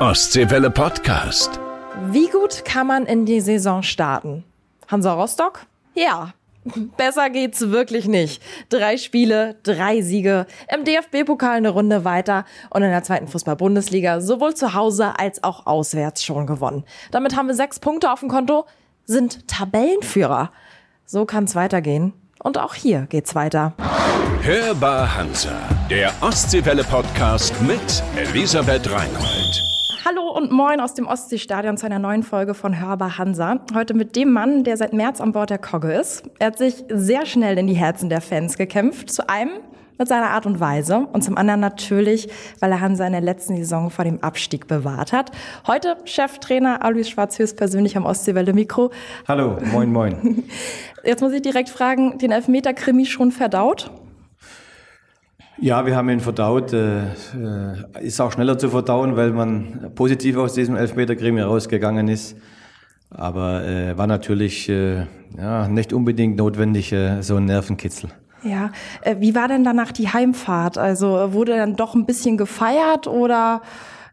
Ostseewelle Podcast. Wie gut kann man in die Saison starten? Hansa Rostock? Ja. Besser geht's wirklich nicht. 3 Spiele, 3 Siege, im DFB-Pokal eine Runde weiter und in der zweiten Fußball-Bundesliga sowohl zu Hause als auch auswärts schon gewonnen. Damit haben wir 6 Punkte auf dem Konto, sind Tabellenführer. So kann's weitergehen. Und auch hier geht's weiter. Hörbar Hansa, der Ostseewelle-Podcast mit Elisabeth Reinhold. Hallo und moin aus dem Ostseestadion zu einer neuen Folge von Hörbar Hansa. Heute mit dem Mann, der seit März an Bord der Kogge ist. Er hat sich sehr schnell in die Herzen der Fans gekämpft. Zu einem mit seiner Art und Weise und zum anderen natürlich, weil er Hansa in der letzten Saison vor dem Abstieg bewahrt hat. Heute Cheftrainer Alois Schwarz höchstpersönlich am Ostseewelle-Mikro. Hallo, moin, moin. Jetzt muss ich direkt fragen, den Elfmeter-Krimi schon verdaut? Ja, wir haben ihn verdaut. Ist auch schneller zu verdauen, weil man positiv aus diesem Elfmeter-Krimi rausgegangen ist. Aber war natürlich nicht unbedingt notwendig, so ein Nervenkitzel. Ja, wie war denn danach die Heimfahrt? Also wurde dann doch ein bisschen gefeiert oder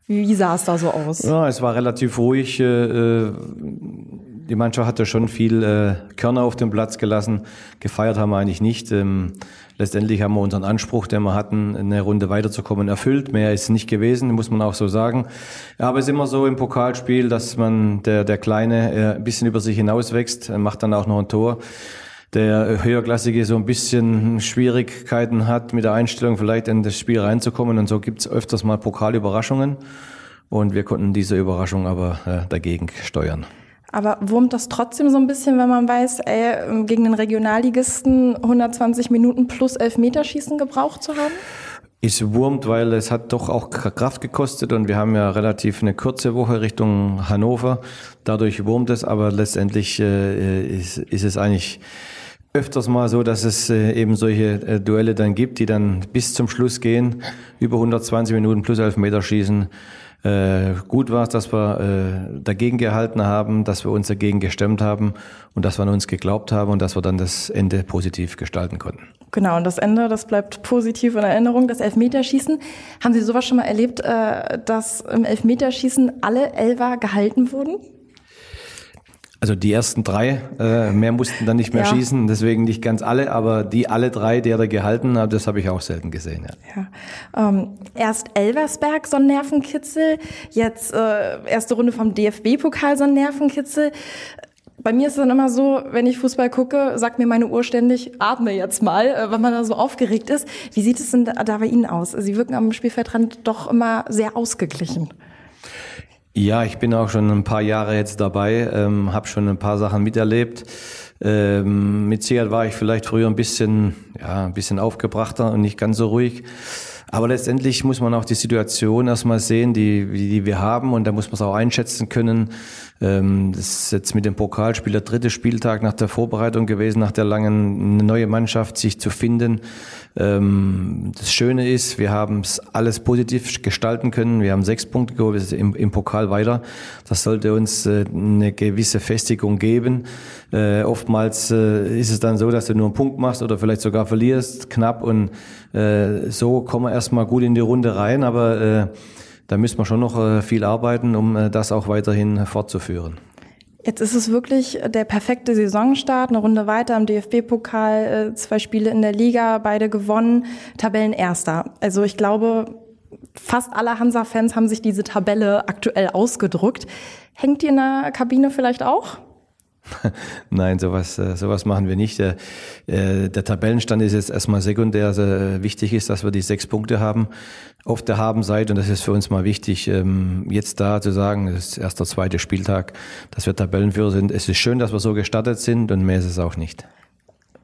wie sah es da so aus? Ja, es war relativ ruhig. Die Mannschaft hatte schon viel Körner auf dem Platz gelassen. Gefeiert haben wir eigentlich nicht. Letztendlich haben wir unseren Anspruch, den wir hatten, eine Runde weiterzukommen, erfüllt. Mehr ist nicht gewesen, muss man auch so sagen. Aber es ist immer so im Pokalspiel, dass man der Kleine ein bisschen über sich hinauswächst, macht dann auch noch ein Tor. Der Höherklassige so ein bisschen Schwierigkeiten hat, mit der Einstellung vielleicht in das Spiel reinzukommen. Und so gibt's öfters mal Pokalüberraschungen. Und wir konnten diese Überraschung aber dagegen steuern. Aber wurmt das trotzdem so ein bisschen, wenn man weiß, gegen den Regionalligisten 120 Minuten plus Elfmeterschießen gebraucht zu haben? Es wurmt, weil es hat doch auch Kraft gekostet und wir haben ja relativ eine kurze Woche Richtung Hannover. Dadurch wurmt es, aber letztendlich ist es eigentlich öfters mal so, dass es eben solche Duelle dann gibt, die dann bis zum Schluss gehen, über 120 Minuten plus Elfmeterschießen. Gut war es, dass wir dagegen gehalten haben, dass wir uns dagegen gestemmt haben und dass wir an uns geglaubt haben und dass wir dann das Ende positiv gestalten konnten. Genau, und das Ende, das bleibt positiv in Erinnerung, das Elfmeterschießen. Haben Sie sowas schon mal erlebt, dass im Elfmeterschießen alle Elfer gehalten wurden? Also die ersten 3, mehr mussten dann nicht mehr schießen, deswegen nicht ganz alle, aber die alle 3, die er da gehalten hat, das habe ich auch selten gesehen. Ja. Erst Elversberg, so ein Nervenkitzel, jetzt erste Runde vom DFB-Pokal, so ein Nervenkitzel. Bei mir ist es dann immer so, wenn ich Fußball gucke, sagt mir meine Uhr ständig, atme jetzt mal, weil man da so aufgeregt ist. Wie sieht es denn da bei Ihnen aus? Sie wirken am Spielfeldrand doch immer sehr ausgeglichen. Ja, ich bin auch schon ein paar Jahre jetzt dabei, habe schon ein paar Sachen miterlebt. Mit Sicherheit war ich vielleicht früher ein bisschen aufgebrachter und nicht ganz so ruhig. Aber letztendlich muss man auch die Situation erstmal sehen, die wir haben, und da muss man es auch einschätzen können. Das ist jetzt mit dem Pokalspiel der 3. Spieltag nach der Vorbereitung gewesen, nach der langen, eine neue Mannschaft sich zu finden. Das Schöne ist, wir haben es alles positiv gestalten können. Wir haben 6 Punkte geholt, wir sind im Pokal weiter. Das sollte uns eine gewisse Festigung geben. Oftmals ist es dann so, dass du nur einen Punkt machst oder vielleicht sogar verlierst, knapp, und so kommen wir erstmal gut in die Runde rein, aber da müssen wir schon noch viel arbeiten, um das auch weiterhin fortzuführen. Jetzt ist es wirklich der perfekte Saisonstart, eine Runde weiter im DFB-Pokal, 2 Spiele in der Liga, beide gewonnen, Tabellenerster. Also ich glaube, fast alle Hansa-Fans haben sich diese Tabelle aktuell ausgedruckt. Hängt die in der Kabine vielleicht auch? Nein, sowas machen wir nicht. Der Tabellenstand ist jetzt erstmal sekundär. Also wichtig ist, dass wir die 6 Punkte haben, auf der Habenseite, und das ist für uns mal wichtig, jetzt da zu sagen, das ist erst der 2. Spieltag, dass wir Tabellenführer sind. Es ist schön, dass wir so gestartet sind, und mehr ist es auch nicht.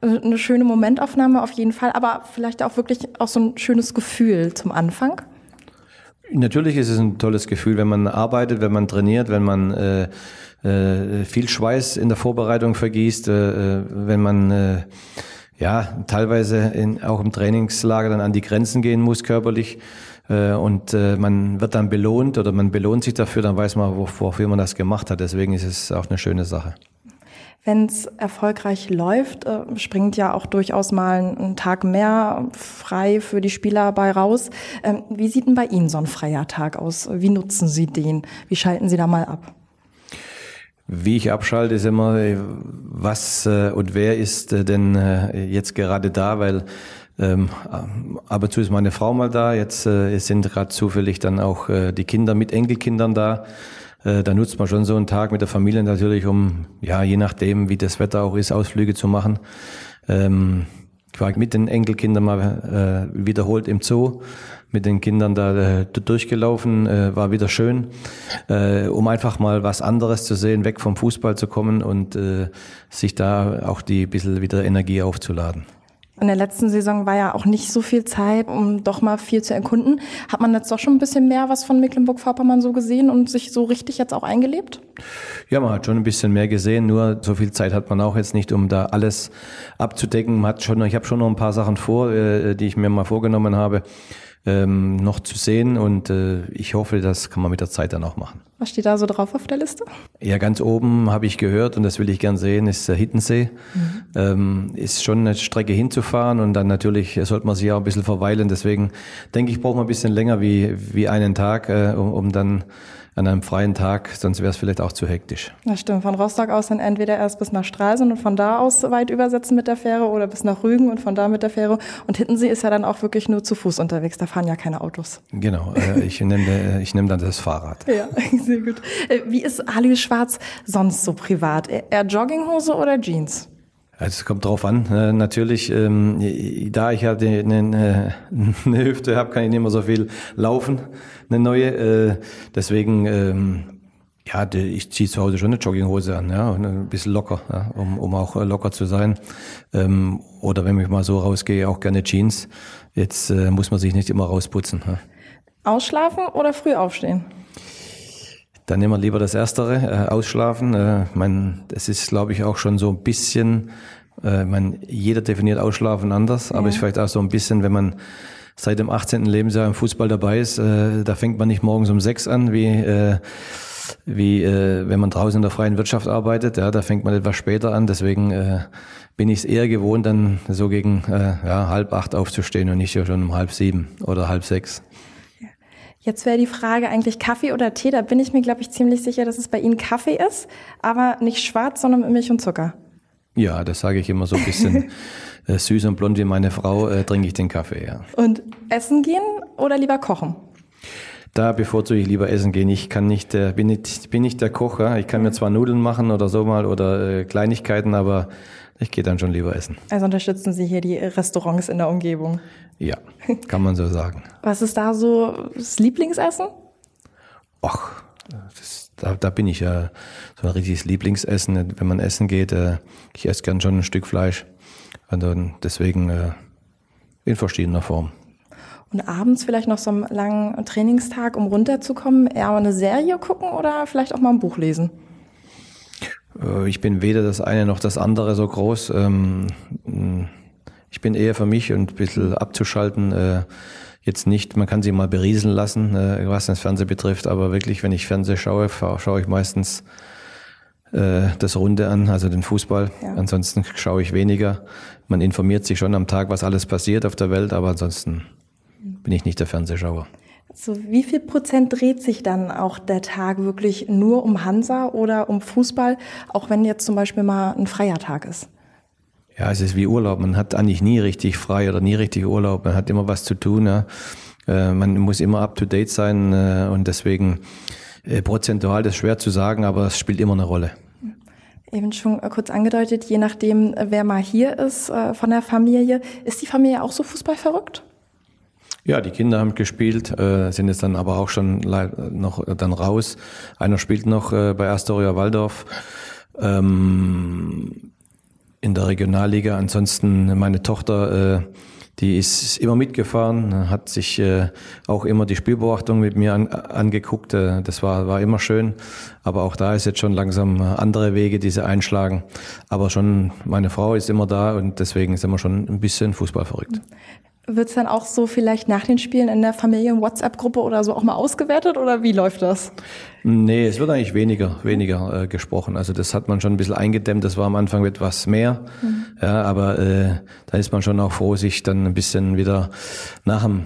Eine schöne Momentaufnahme auf jeden Fall, aber vielleicht auch wirklich auch so ein schönes Gefühl zum Anfang. Natürlich ist es ein tolles Gefühl, wenn man arbeitet, wenn man trainiert, wenn man viel Schweiß in der Vorbereitung vergießt, wenn man teilweise auch im Trainingslager dann an die Grenzen gehen muss körperlich, und man wird dann belohnt oder man belohnt sich dafür, dann weiß man, wofür man das gemacht hat. Deswegen ist es auch eine schöne Sache. Wenn es erfolgreich läuft, springt ja auch durchaus mal ein Tag mehr frei für die Spieler bei raus. Wie sieht denn bei Ihnen so ein freier Tag aus? Wie nutzen Sie den? Wie schalten Sie da mal ab? Wie ich abschalte, ist immer, was und wer ist denn jetzt gerade da, weil ab und zu ist meine Frau mal da, jetzt sind gerade zufällig dann auch die Kinder mit Enkelkindern da. Da nutzt man schon so einen Tag mit der Familie natürlich, um, ja, je nachdem, wie das Wetter auch ist, Ausflüge zu machen. Ich war mit den Enkelkindern mal wiederholt im Zoo, mit den Kindern da durchgelaufen, war wieder schön, um einfach mal was anderes zu sehen, weg vom Fußball zu kommen und sich da auch die bisschen wieder Energie aufzuladen. In der letzten Saison war ja auch nicht so viel Zeit, um doch mal viel zu erkunden. Hat man jetzt doch schon ein bisschen mehr was von Mecklenburg-Vorpommern so gesehen und sich so richtig jetzt auch eingelebt? Ja, man hat schon ein bisschen mehr gesehen, nur so viel Zeit hat man auch jetzt nicht, um da alles abzudecken. Man hat schon, ich habe schon noch ein paar Sachen vor, die ich mir mal vorgenommen habe, noch zu sehen, und ich hoffe, das kann man mit der Zeit dann auch machen. Was steht da so drauf auf der Liste? Ja, ganz oben habe ich gehört, und das will ich gern sehen, ist der Hittensee. Mhm. Ist schon eine Strecke hinzufahren, und dann natürlich sollte man sich auch ein bisschen verweilen. Deswegen denke ich, braucht man ein bisschen länger wie einen Tag, um dann an einem freien Tag, sonst wäre es vielleicht auch zu hektisch. Das stimmt, von Rostock aus dann entweder erst bis nach Stralsund und von da aus weit übersetzen mit der Fähre oder bis nach Rügen und von da mit der Fähre. Und Hittensee ist ja dann auch wirklich nur zu Fuß unterwegs, da fahren ja keine Autos. Genau, ich nehm dann das Fahrrad. Ja, sehr gut. Wie ist Alois Schwarz sonst so privat? Eher Jogginghose oder Jeans? Es kommt drauf an. Natürlich, da ich ja eine Hüfte habe, kann ich nicht mehr so viel laufen, eine neue. Deswegen, ja, ich ziehe zu Hause schon eine Jogginghose an, ja, und ein bisschen locker, ja, um auch locker zu sein. Oder wenn ich mal so rausgehe, auch gerne Jeans. Jetzt muss man sich nicht immer rausputzen. Ja. Ausschlafen oder früh aufstehen? Dann nehmen wir lieber das Erstere, ausschlafen. Das ist, glaube ich, auch schon so ein bisschen, jeder definiert Ausschlafen anders, ja. Aber es ist vielleicht auch so ein bisschen, wenn man seit dem 18. Lebensjahr im Fußball dabei ist, da fängt man nicht morgens um 6 an, wie wenn man draußen in der freien Wirtschaft arbeitet. Ja, da fängt man etwas später an, deswegen bin ich es eher gewohnt, dann so gegen halb 8 aufzustehen und nicht schon um halb 7 oder halb 6. Jetzt wäre die Frage eigentlich Kaffee oder Tee. Da bin ich mir, glaube ich, ziemlich sicher, dass es bei Ihnen Kaffee ist, aber nicht schwarz, sondern mit Milch und Zucker. Ja, das sage ich immer so ein bisschen süß und blond wie meine Frau, trinke ich den Kaffee, ja. Und essen gehen oder lieber kochen? Da bevorzuge ich lieber essen gehen. Ich kann nicht, bin nicht der Koch. Ja? Ich kann mir zwar Nudeln machen oder so mal oder Kleinigkeiten, aber ich gehe dann schon lieber essen. Also unterstützen Sie hier die Restaurants in der Umgebung? Ja, kann man so sagen. Was ist da so das Lieblingsessen? Ach, da bin ich ja so ein richtiges Lieblingsessen. Wenn man essen geht, ich esse gern schon ein Stück Fleisch. Und dann deswegen in verschiedener Form. Und abends vielleicht noch so einen langen Trainingstag, um runterzukommen, eher eine Serie gucken oder vielleicht auch mal ein Buch lesen? Ich bin weder das eine noch das andere so groß. Ich bin eher für mich und ein bisschen abzuschalten. Jetzt nicht, man kann sich mal berieseln lassen, was das Fernsehen betrifft, aber wirklich, wenn ich Fernsehen schaue, schaue ich meistens das Runde an, also den Fußball. Ja. Ansonsten schaue ich weniger. Man informiert sich schon am Tag, was alles passiert auf der Welt, aber ansonsten bin ich nicht der Fernsehschauer. So, wie viel Prozent dreht sich dann auch der Tag wirklich nur um Hansa oder um Fußball, auch wenn jetzt zum Beispiel mal ein freier Tag ist? Ja, es ist wie Urlaub. Man hat eigentlich nie richtig frei oder nie richtig Urlaub. Man hat immer was zu tun. Ja. Man muss immer up-to-date sein. Und deswegen prozentual ist schwer zu sagen, aber es spielt immer eine Rolle. Eben schon kurz angedeutet, je nachdem, wer mal hier ist von der Familie. Ist die Familie auch so fußballverrückt? Ja, die Kinder haben gespielt, sind jetzt dann aber auch schon noch dann raus. Einer spielt noch bei Astoria Waldorf in der Regionalliga. Ansonsten meine Tochter, die ist immer mitgefahren, hat sich auch immer die Spielbeobachtung mit mir angeguckt. Das war immer schön, aber auch da ist jetzt schon langsam andere Wege, die sie einschlagen. Aber schon meine Frau ist immer da und deswegen sind wir schon ein bisschen fußballverrückt. Wird es dann auch so vielleicht nach den Spielen in der Familien-WhatsApp-Gruppe oder so auch mal ausgewertet oder wie läuft das? Nee, es wird eigentlich weniger gesprochen. Also das hat man schon ein bisschen eingedämmt. Das war am Anfang etwas mehr. Mhm. Ja, aber da ist man schon auch froh, sich dann ein bisschen wieder nach dem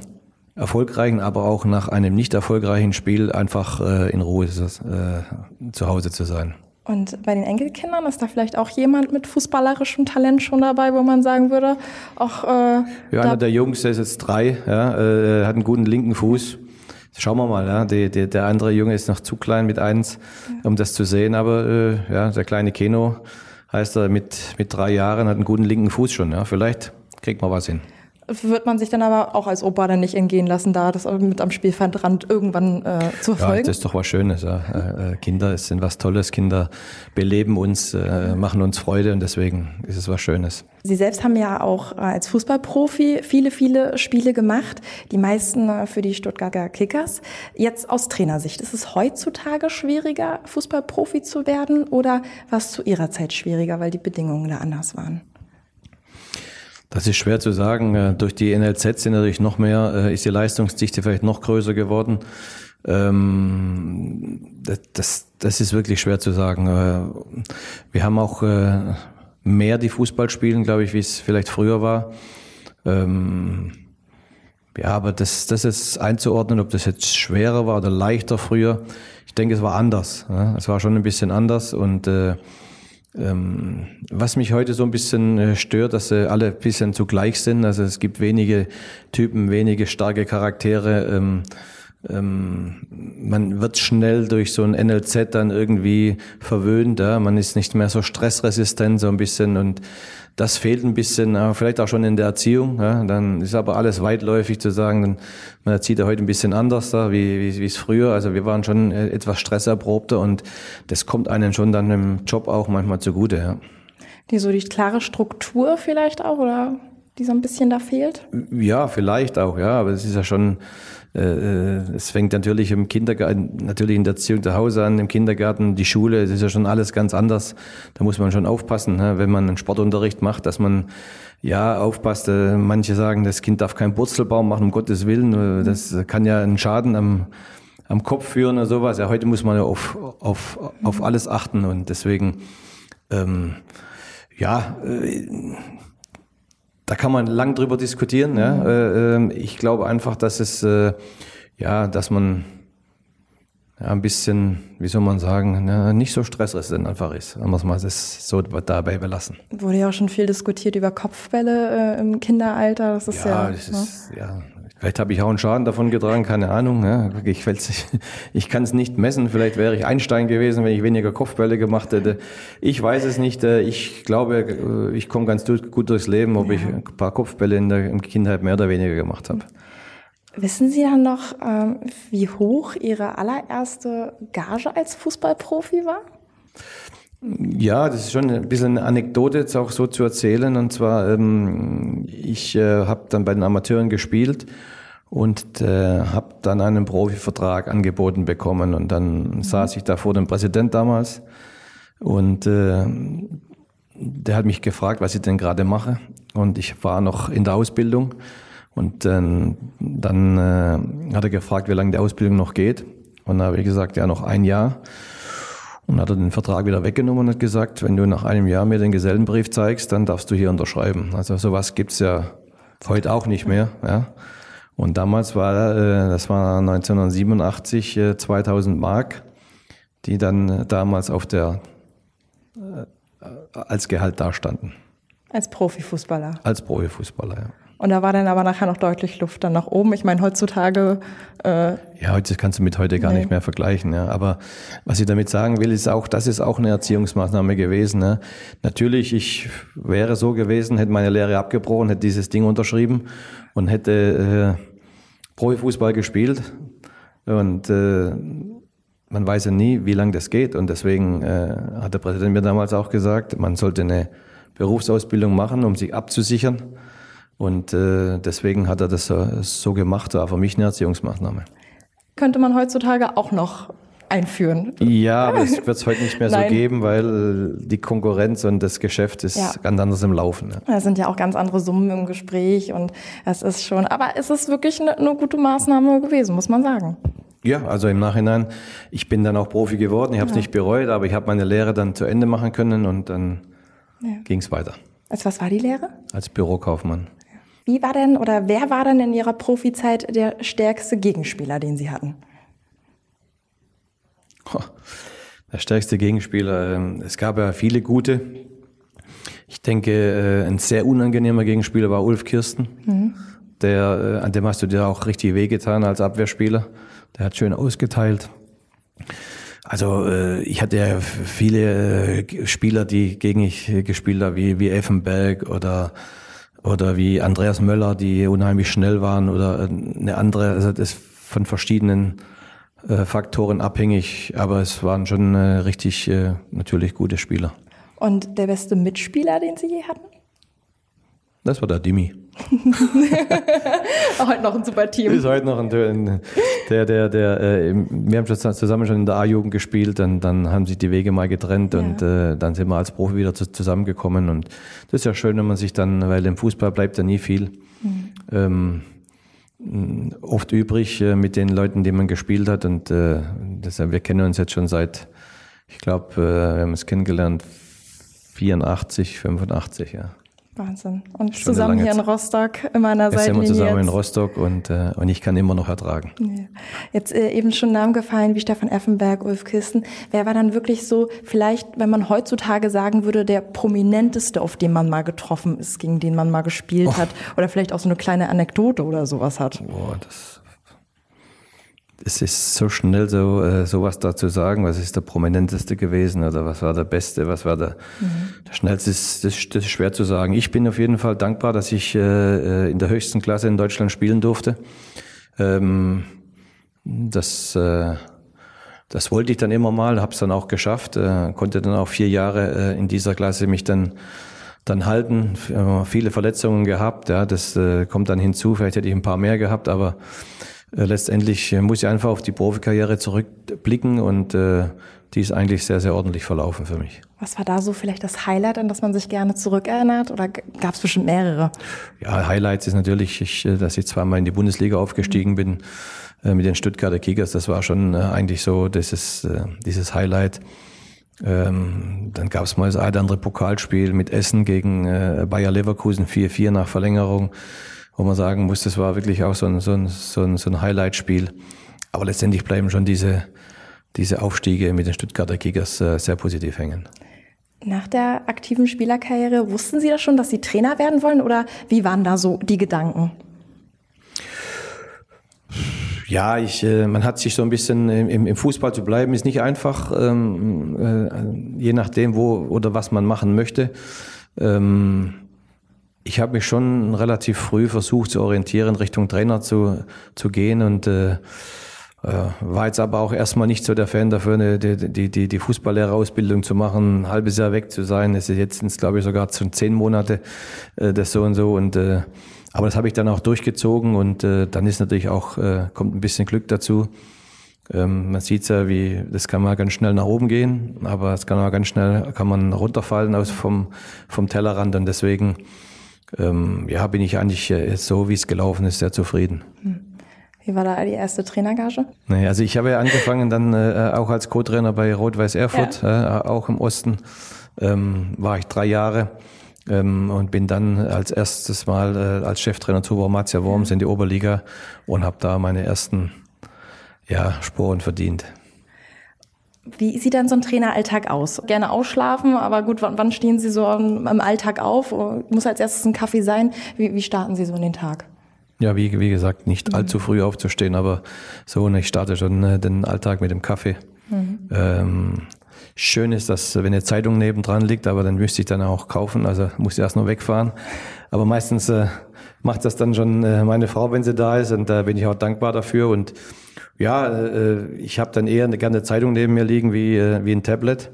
erfolgreichen, aber auch nach einem nicht erfolgreichen Spiel einfach in Ruhe zu Hause zu sein. Und bei den Enkelkindern ist da vielleicht auch jemand mit fußballerischem Talent schon dabei, wo man sagen würde, auch... einer der Jungs, der ist jetzt 3, ja, hat einen guten linken Fuß. Schauen wir mal, ja, der andere Junge ist noch zu klein mit 1, ja, um das zu sehen. Aber der kleine Keno, heißt er, mit 3 Jahren, hat einen guten linken Fuß schon. Ja. Vielleicht kriegt man was hin. Wird man sich dann aber auch als Opa dann nicht entgehen lassen, da das mit am Spielfeldrand irgendwann zu verfolgen? Ja, das ist doch was Schönes. Ja. Kinder sind was Tolles. Kinder beleben uns, machen uns Freude und deswegen ist es was Schönes. Sie selbst haben ja auch als Fußballprofi viele Spiele gemacht, die meisten für die Stuttgarter Kickers. Jetzt aus Trainersicht, ist es heutzutage schwieriger, Fußballprofi zu werden oder war es zu Ihrer Zeit schwieriger, weil die Bedingungen da anders waren? Das ist schwer zu sagen. Durch die NLZ sind natürlich noch mehr, ist die Leistungsdichte vielleicht noch größer geworden. Das ist wirklich schwer zu sagen. Wir haben auch mehr die Fußball spielen, glaube ich, wie es vielleicht früher war. Aber das ist einzuordnen, ob das jetzt schwerer war oder leichter früher. Ich denke, es war anders. Es war schon ein bisschen anders und was mich heute so ein bisschen stört, dass sie alle ein bisschen zugleich sind. Also es gibt wenige Typen, wenige starke Charaktere. Man wird schnell durch so ein NLZ dann irgendwie verwöhnt. Ja? Man ist nicht mehr so stressresistent so ein bisschen und das fehlt ein bisschen, vielleicht auch schon in der Erziehung. Ja? Dann ist aber alles weitläufig zu sagen, man erzieht ja heute ein bisschen anders da, wie es früher. Also wir waren schon etwas stresserprobter und das kommt einem schon dann im Job auch manchmal zugute. Ja. Die klare Struktur vielleicht auch oder die so ein bisschen da fehlt? Ja, vielleicht auch, ja, aber es ist ja schon... Es fängt natürlich im Kindergarten, natürlich in der Erziehung zu Hause an, im Kindergarten, die Schule, es ist ja schon alles ganz anders. Da muss man schon aufpassen, wenn man einen Sportunterricht macht, dass man aufpasst. Manche sagen, das Kind darf keinen Purzelbaum machen, um Gottes Willen. Das kann ja einen Schaden am Kopf führen oder sowas. Ja, heute muss man ja auf alles achten und deswegen, da kann man lang drüber diskutieren. Ja. Ich glaube einfach, dass es, dass man ein bisschen, wie soll man sagen, nicht so stressresistent einfach ist. Man muss mal das so dabei belassen. Wurde ja auch schon viel diskutiert über Kopfbälle im Kinderalter. Das ist ja. Vielleicht habe ich auch einen Schaden davon getragen, keine Ahnung. Ja. Ich kann es nicht messen. Vielleicht wäre ich Einstein gewesen, wenn ich weniger Kopfbälle gemacht hätte. Ich weiß es nicht. Ich glaube, ich komme ganz gut durchs Leben, ob ich ein paar Kopfbälle in der Kindheit mehr oder weniger gemacht habe. Wissen Sie dann noch, wie hoch Ihre allererste Gage als Fußballprofi war? Ja, das ist schon ein bisschen eine Anekdote, jetzt auch so zu erzählen. Und zwar, ich habe dann bei den Amateuren gespielt und habe dann einen Profivertrag angeboten bekommen. Und dann saß ich da vor dem Präsident damals und der hat mich gefragt, was ich denn gerade mache. Und ich war noch in der Ausbildung und dann hat er gefragt, wie lange die Ausbildung noch geht. Und da habe ich gesagt, ja, noch ein Jahr. Und hat er den Vertrag wieder weggenommen und hat gesagt, wenn du nach einem Jahr mir den Gesellenbrief zeigst, dann darfst du hier unterschreiben. Also sowas gibt's ja heute auch nicht mehr. Ja. Und damals war 1987, 2000 Mark, die dann damals auf der als Gehalt dastanden. Als Profifußballer? Als Profifußballer, ja. Und da war dann aber nachher noch deutlich Luft dann nach oben. Ich meine, heutzutage... das kannst du mit heute gar nicht mehr vergleichen. Ja. Aber was ich damit sagen will, ist auch, das ist auch eine Erziehungsmaßnahme gewesen. Ne. Natürlich, ich wäre so gewesen, hätte meine Lehre abgebrochen, hätte dieses Ding unterschrieben und hätte Profifußball gespielt. Und man weiß ja nie, wie lange das geht. Und deswegen hat der Präsident mir damals auch gesagt, man sollte eine Berufsausbildung machen, um sich abzusichern. Und deswegen hat er das so gemacht, war für mich eine Erziehungsmaßnahme. Könnte man heutzutage auch noch einführen. Ja, aber das wird es heute nicht mehr so geben, weil die Konkurrenz und das Geschäft ist ganz anders im Laufen. Ne? Da sind ja auch ganz andere Summen im Gespräch und das ist schon, aber es ist wirklich eine gute Maßnahme gewesen, muss man sagen. Ja, also im Nachhinein, ich bin dann auch Profi geworden, ich habe es nicht bereut, aber ich habe meine Lehre dann zu Ende machen können und dann ging es weiter. Als was war die Lehre? Als Bürokaufmann. Wie war denn oder wer war denn in Ihrer Profizeit der stärkste Gegenspieler, den Sie hatten? Der stärkste Gegenspieler. Es gab ja viele gute. Ich denke, ein sehr unangenehmer Gegenspieler war Ulf Kirsten. Mhm. An dem hast du dir auch richtig wehgetan als Abwehrspieler. Der hat schön ausgeteilt. Also ich hatte ja viele Spieler, die gegen mich gespielt haben, wie Effenberg oder wie Andreas Möller, die unheimlich schnell waren oder eine andere. Also das ist von verschiedenen Faktoren abhängig, aber es waren schon richtig natürlich gute Spieler. Und der beste Mitspieler, den Sie je hatten? Das war der Dimi. Heute noch ein super Team. Ist heute noch ein wir haben zusammen schon in der A-Jugend gespielt, dann haben sich die Wege mal getrennt und dann sind wir als Profi wieder zusammengekommen und das ist ja schön, wenn man sich dann, weil im Fußball bleibt ja nie viel, oft übrig mit den Leuten, die man gespielt hat und deshalb, wir kennen uns jetzt schon seit, ich glaube, wir haben uns kennengelernt 84, 85, ja. Wahnsinn. Und schon zusammen hier in Rostock, immer an der Seitenlinie. Jetzt sind wir zusammen in Rostock und ich kann immer noch ertragen. Jetzt eben schon Namen gefallen wie Stefan Effenberg, Ulf Kirsten. Wer war dann wirklich so, vielleicht, wenn man heutzutage sagen würde, der Prominenteste, auf den man mal getroffen ist, gegen den man mal gespielt hat? Oder vielleicht auch so eine kleine Anekdote oder sowas hat? Boah, es ist so schnell sowas dazu sagen, was ist der Prominenteste gewesen oder was war der Beste, was war der Schnellste, das ist schwer zu sagen. Ich bin auf jeden Fall dankbar, dass ich in der höchsten Klasse in Deutschland spielen durfte. Das wollte ich dann immer mal, habe es dann auch geschafft, konnte dann auch 4 Jahre in dieser Klasse mich dann halten, viele Verletzungen gehabt, ja, das kommt dann hinzu, vielleicht hätte ich ein paar mehr gehabt, aber letztendlich muss ich einfach auf die Profikarriere zurückblicken und die ist eigentlich sehr, sehr ordentlich verlaufen für mich. Was war da so vielleicht das Highlight, an das man sich gerne zurückerinnert? Oder gab es bestimmt mehrere? Ja, Highlights ist natürlich, dass ich zweimal in die Bundesliga aufgestiegen bin mit den Stuttgarter Kickers. Das war schon eigentlich so dieses Highlight. Dann gab es mal das eine andere Pokalspiel mit Essen gegen Bayer Leverkusen 4-4 nach Verlängerung. Wo man sagen muss, das war wirklich auch so ein Highlight-Spiel. Aber letztendlich bleiben schon diese Aufstiege mit den Stuttgarter Kickers sehr positiv hängen. Nach der aktiven Spielerkarriere, wussten Sie das schon, dass Sie Trainer werden wollen? Oder wie waren da so die Gedanken? Ja, man hat sich so ein bisschen im Fußball zu bleiben, ist nicht einfach, je nachdem, wo oder was man machen möchte. Ich habe mich schon relativ früh versucht zu orientieren, Richtung Trainer zu gehen und war jetzt aber auch erstmal nicht so der Fan dafür, die Fußballlehrerausbildung zu machen, ein halbes Jahr weg zu sein. Es ist jetzt, glaube ich, sogar schon 10 Monate das so und so. Und aber das habe ich dann auch durchgezogen und dann ist natürlich auch kommt ein bisschen Glück dazu. Man sieht ja, das kann mal ganz schnell nach oben gehen, aber es kann auch ganz schnell runterfallen vom Tellerrand und deswegen. Bin ich eigentlich so, wie es gelaufen ist, sehr zufrieden. Wie war da die erste Trainergage? Nee, also ich habe ja angefangen dann auch als Co-Trainer bei Rot-Weiß Erfurt, auch im Osten, war ich 3 Jahre und bin dann als erstes Mal als Cheftrainer zu Wormatia Worms in die Oberliga und habe da meine ersten Sporen verdient. Wie sieht dann so ein Traineralltag aus? Gerne ausschlafen, aber gut, wann stehen Sie so im Alltag auf? Muss als erstes ein Kaffee sein? Wie starten Sie so in den Tag? Ja, wie gesagt, nicht allzu früh aufzustehen, aber ich starte schon den Alltag mit dem Kaffee. Schön ist, dass wenn eine Zeitung nebendran liegt, aber dann müsste ich dann auch kaufen, also muss ich erst noch wegfahren. Aber meistens macht das dann schon meine Frau, wenn sie da ist und da bin ich auch dankbar dafür und ich habe dann eher eine ganze Zeitung neben mir liegen wie ein Tablet.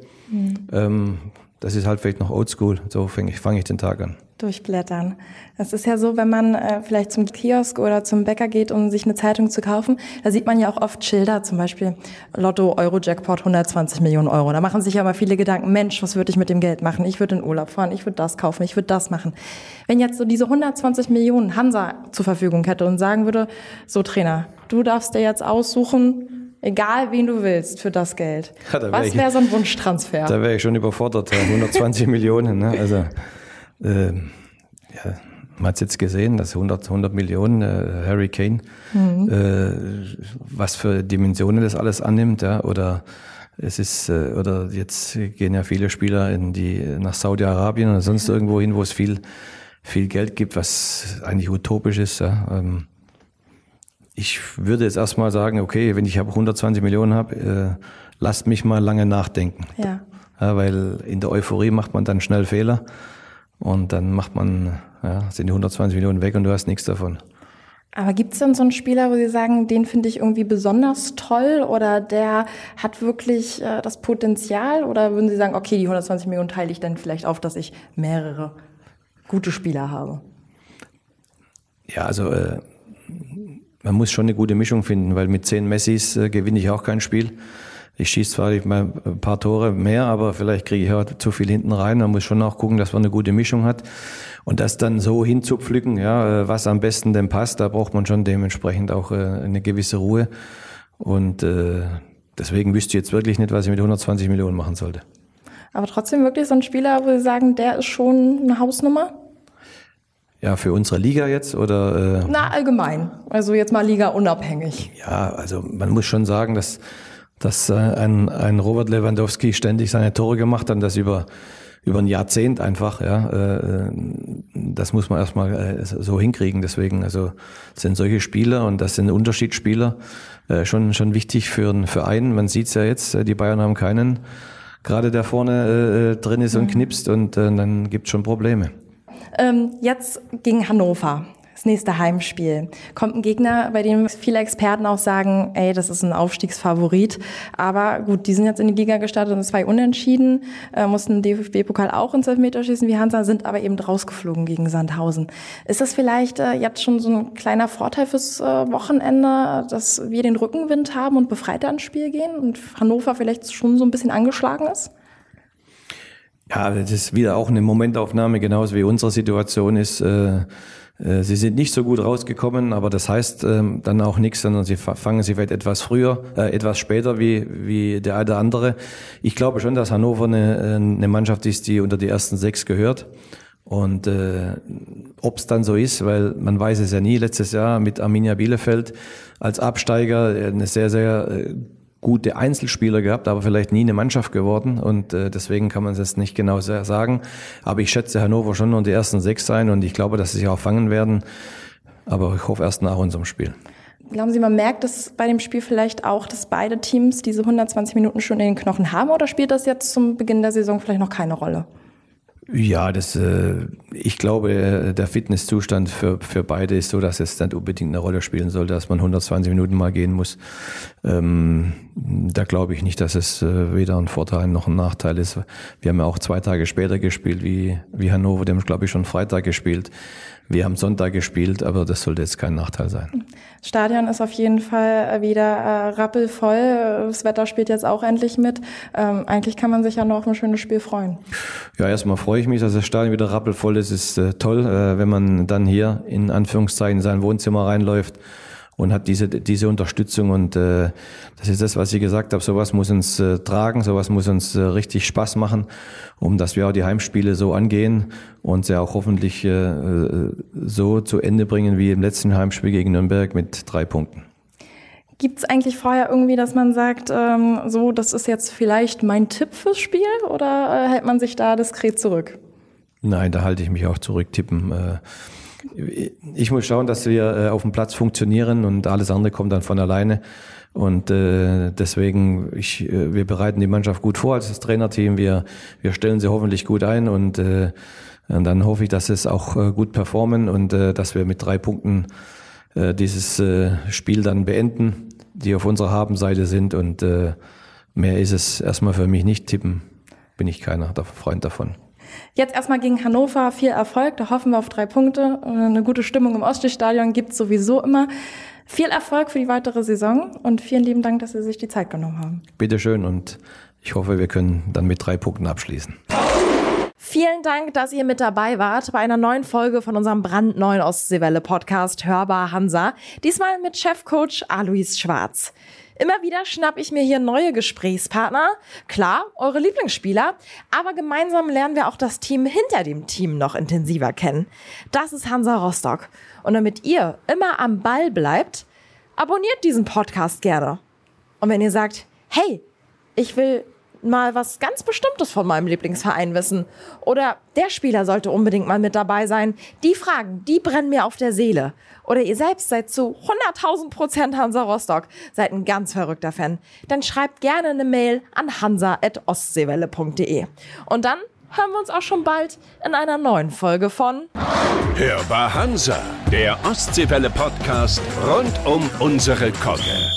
Das ist halt vielleicht noch oldschool, so fange ich den Tag an. durchblättern. Es ist ja so, wenn man vielleicht zum Kiosk oder zum Bäcker geht, um sich eine Zeitung zu kaufen, da sieht man ja auch oft Schilder, zum Beispiel Lotto, Euro-Jackpot, 120 Millionen Euro. Da machen sich ja mal viele Gedanken, Mensch, was würde ich mit dem Geld machen? Ich würde in Urlaub fahren, ich würde das kaufen, ich würde das machen. Wenn jetzt so diese 120 Millionen Hansa zur Verfügung hätte und sagen würde, so Trainer, du darfst dir jetzt aussuchen, egal, wen du willst für das Geld. Ja, was wäre so ein Wunschtransfer? Da wäre ich schon überfordert. 120 Millionen. Ne? Also, ja, man hat es jetzt gesehen, dass 100 Millionen Harry Kane, was für Dimensionen das alles annimmt. Ja? Oder es ist, oder jetzt gehen ja viele Spieler nach Saudi-Arabien oder sonst irgendwo hin, wo es viel Geld gibt, was eigentlich utopisch ist. Ja? Ich würde jetzt erstmal sagen, okay, wenn ich 120 Millionen habe, lasst mich mal lange nachdenken. Ja. Ja, weil in der Euphorie macht man dann schnell Fehler und dann sind die 120 Millionen weg und du hast nichts davon. Aber gibt es denn so einen Spieler, wo Sie sagen, den finde ich irgendwie besonders toll oder der hat wirklich das Potenzial? Oder würden Sie sagen, okay, die 120 Millionen teile ich dann vielleicht auf, dass ich mehrere gute Spieler habe? Ja, also man muss schon eine gute Mischung finden, weil mit 10 Messis gewinne ich auch kein Spiel. Ich schieße zwar mal ein paar Tore mehr, aber vielleicht kriege ich auch zu viel hinten rein. Man muss schon auch gucken, dass man eine gute Mischung hat. Und das dann so hinzupflücken, ja, was am besten denn passt, da braucht man schon dementsprechend auch eine gewisse Ruhe. Und deswegen wüsste ich jetzt wirklich nicht, was ich mit 120 Millionen machen sollte. Aber trotzdem wirklich so ein Spieler, wo Sie sagen, der ist schon eine Hausnummer? Ja, für unsere Liga jetzt oder? Na, allgemein. Also jetzt mal Liga unabhängig. Ja, also man muss schon sagen, dass ein Robert Lewandowski ständig seine Tore gemacht hat, das über ein Jahrzehnt einfach, ja. Das muss man erstmal so hinkriegen. Deswegen, also sind solche Spieler und das sind Unterschiedsspieler schon wichtig für einen Verein. Man sieht's ja jetzt, die Bayern haben keinen, gerade der vorne drin ist und knipst und dann gibt's schon Probleme. Jetzt gegen Hannover, das nächste Heimspiel. Kommt ein Gegner, bei dem viele Experten auch sagen, ey, das ist ein Aufstiegsfavorit. Aber gut, die sind jetzt in die Liga gestartet und 2 unentschieden, mussten den DFB-Pokal auch in 12 Meter schießen wie Hansa, sind aber eben rausgeflogen gegen Sandhausen. Ist das vielleicht jetzt schon so ein kleiner Vorteil fürs Wochenende, dass wir den Rückenwind haben und befreiter ins Spiel gehen und Hannover vielleicht schon so ein bisschen angeschlagen ist? Ja, das ist wieder auch eine Momentaufnahme, genauso wie unsere Situation ist. Sie sind nicht so gut rausgekommen, aber das heißt dann auch nichts, sondern sie fangen sie vielleicht etwas später wie der eine oder andere. Ich glaube schon, dass Hannover eine Mannschaft ist, die unter die ersten 6 gehört. Und ob es dann so ist, weil man weiß es ja nie. Letztes Jahr mit Arminia Bielefeld als Absteiger eine sehr, sehr gute Einzelspieler gehabt, aber vielleicht nie eine Mannschaft geworden und deswegen kann man es jetzt nicht genau sagen. Aber ich schätze Hannover schon unter die ersten 6 sein und ich glaube, dass sie sich auch fangen werden. Aber ich hoffe erst nach unserem Spiel. Glauben Sie, man merkt das bei dem Spiel vielleicht auch, dass beide Teams diese 120 Minuten schon in den Knochen haben oder spielt das jetzt zum Beginn der Saison vielleicht noch keine Rolle? Ja, ich glaube, der Fitnesszustand für beide ist so, dass es nicht unbedingt eine Rolle spielen soll, dass man 120 Minuten mal gehen muss. Da glaube ich nicht, dass es weder ein Vorteil noch ein Nachteil ist. Wir haben ja auch 2 Tage später gespielt wie Hannover. Die haben, glaube ich, schon Freitag gespielt. Wir haben Sonntag gespielt, aber das sollte jetzt kein Nachteil sein. Das Stadion ist auf jeden Fall wieder rappelvoll. Das Wetter spielt jetzt auch endlich mit. Eigentlich kann man sich ja noch auf ein schönes Spiel freuen. Ja, erstmal freue ich mich, dass das Stadion wieder rappelvoll ist. Ist toll, wenn man dann hier in Anführungszeichen in sein Wohnzimmer reinläuft und hat diese Unterstützung. Und das ist das, was ich gesagt habe. Sowas muss uns tragen, sowas muss uns richtig Spaß machen, um dass wir auch die Heimspiele so angehen und sie auch hoffentlich so zu Ende bringen wie im letzten Heimspiel gegen Nürnberg mit 3 Punkten. Gibt es eigentlich vorher irgendwie, dass man sagt, so, das ist jetzt vielleicht mein Tipp fürs Spiel oder hält man sich da diskret zurück? Nein, da halte ich mich auch zurück. Tippen. Ich muss schauen, dass wir auf dem Platz funktionieren und alles andere kommt dann von alleine. Und deswegen, wir bereiten die Mannschaft gut vor als das Trainerteam. Wir stellen sie hoffentlich gut ein und dann hoffe ich, dass es auch gut performen und dass wir mit 3 Punkten dieses Spiel dann beenden, die auf unserer Habenseite sind. Und mehr ist es erstmal für mich nicht. Tippen bin ich keiner Freund davon. Jetzt erstmal gegen Hannover viel Erfolg, da hoffen wir auf 3 Punkte. Eine gute Stimmung im Ostseestadion gibt es sowieso immer. Viel Erfolg für die weitere Saison und vielen lieben Dank, dass Sie sich die Zeit genommen haben. Bitteschön und ich hoffe, wir können dann mit 3 Punkten abschließen. Vielen Dank, dass ihr mit dabei wart bei einer neuen Folge von unserem brandneuen Ostseewelle-Podcast Hörbar Hansa. Diesmal mit Chefcoach Alois Schwarz. Immer wieder schnappe ich mir hier neue Gesprächspartner. Klar, eure Lieblingsspieler. Aber gemeinsam lernen wir auch das Team hinter dem Team noch intensiver kennen. Das ist Hansa Rostock. Und damit ihr immer am Ball bleibt, abonniert diesen Podcast gerne. Und wenn ihr sagt, hey, ich will mal was ganz Bestimmtes von meinem Lieblingsverein wissen oder der Spieler sollte unbedingt mal mit dabei sein, die Fragen, die brennen mir auf der Seele. Oder ihr selbst seid zu 100.000% Hansa Rostock, seid ein ganz verrückter Fan, dann schreibt gerne eine Mail an hansa@ostseewelle.de. Und dann hören wir uns auch schon bald in einer neuen Folge von Hörbar Hansa, der Ostseewelle-Podcast rund um unsere Kogge.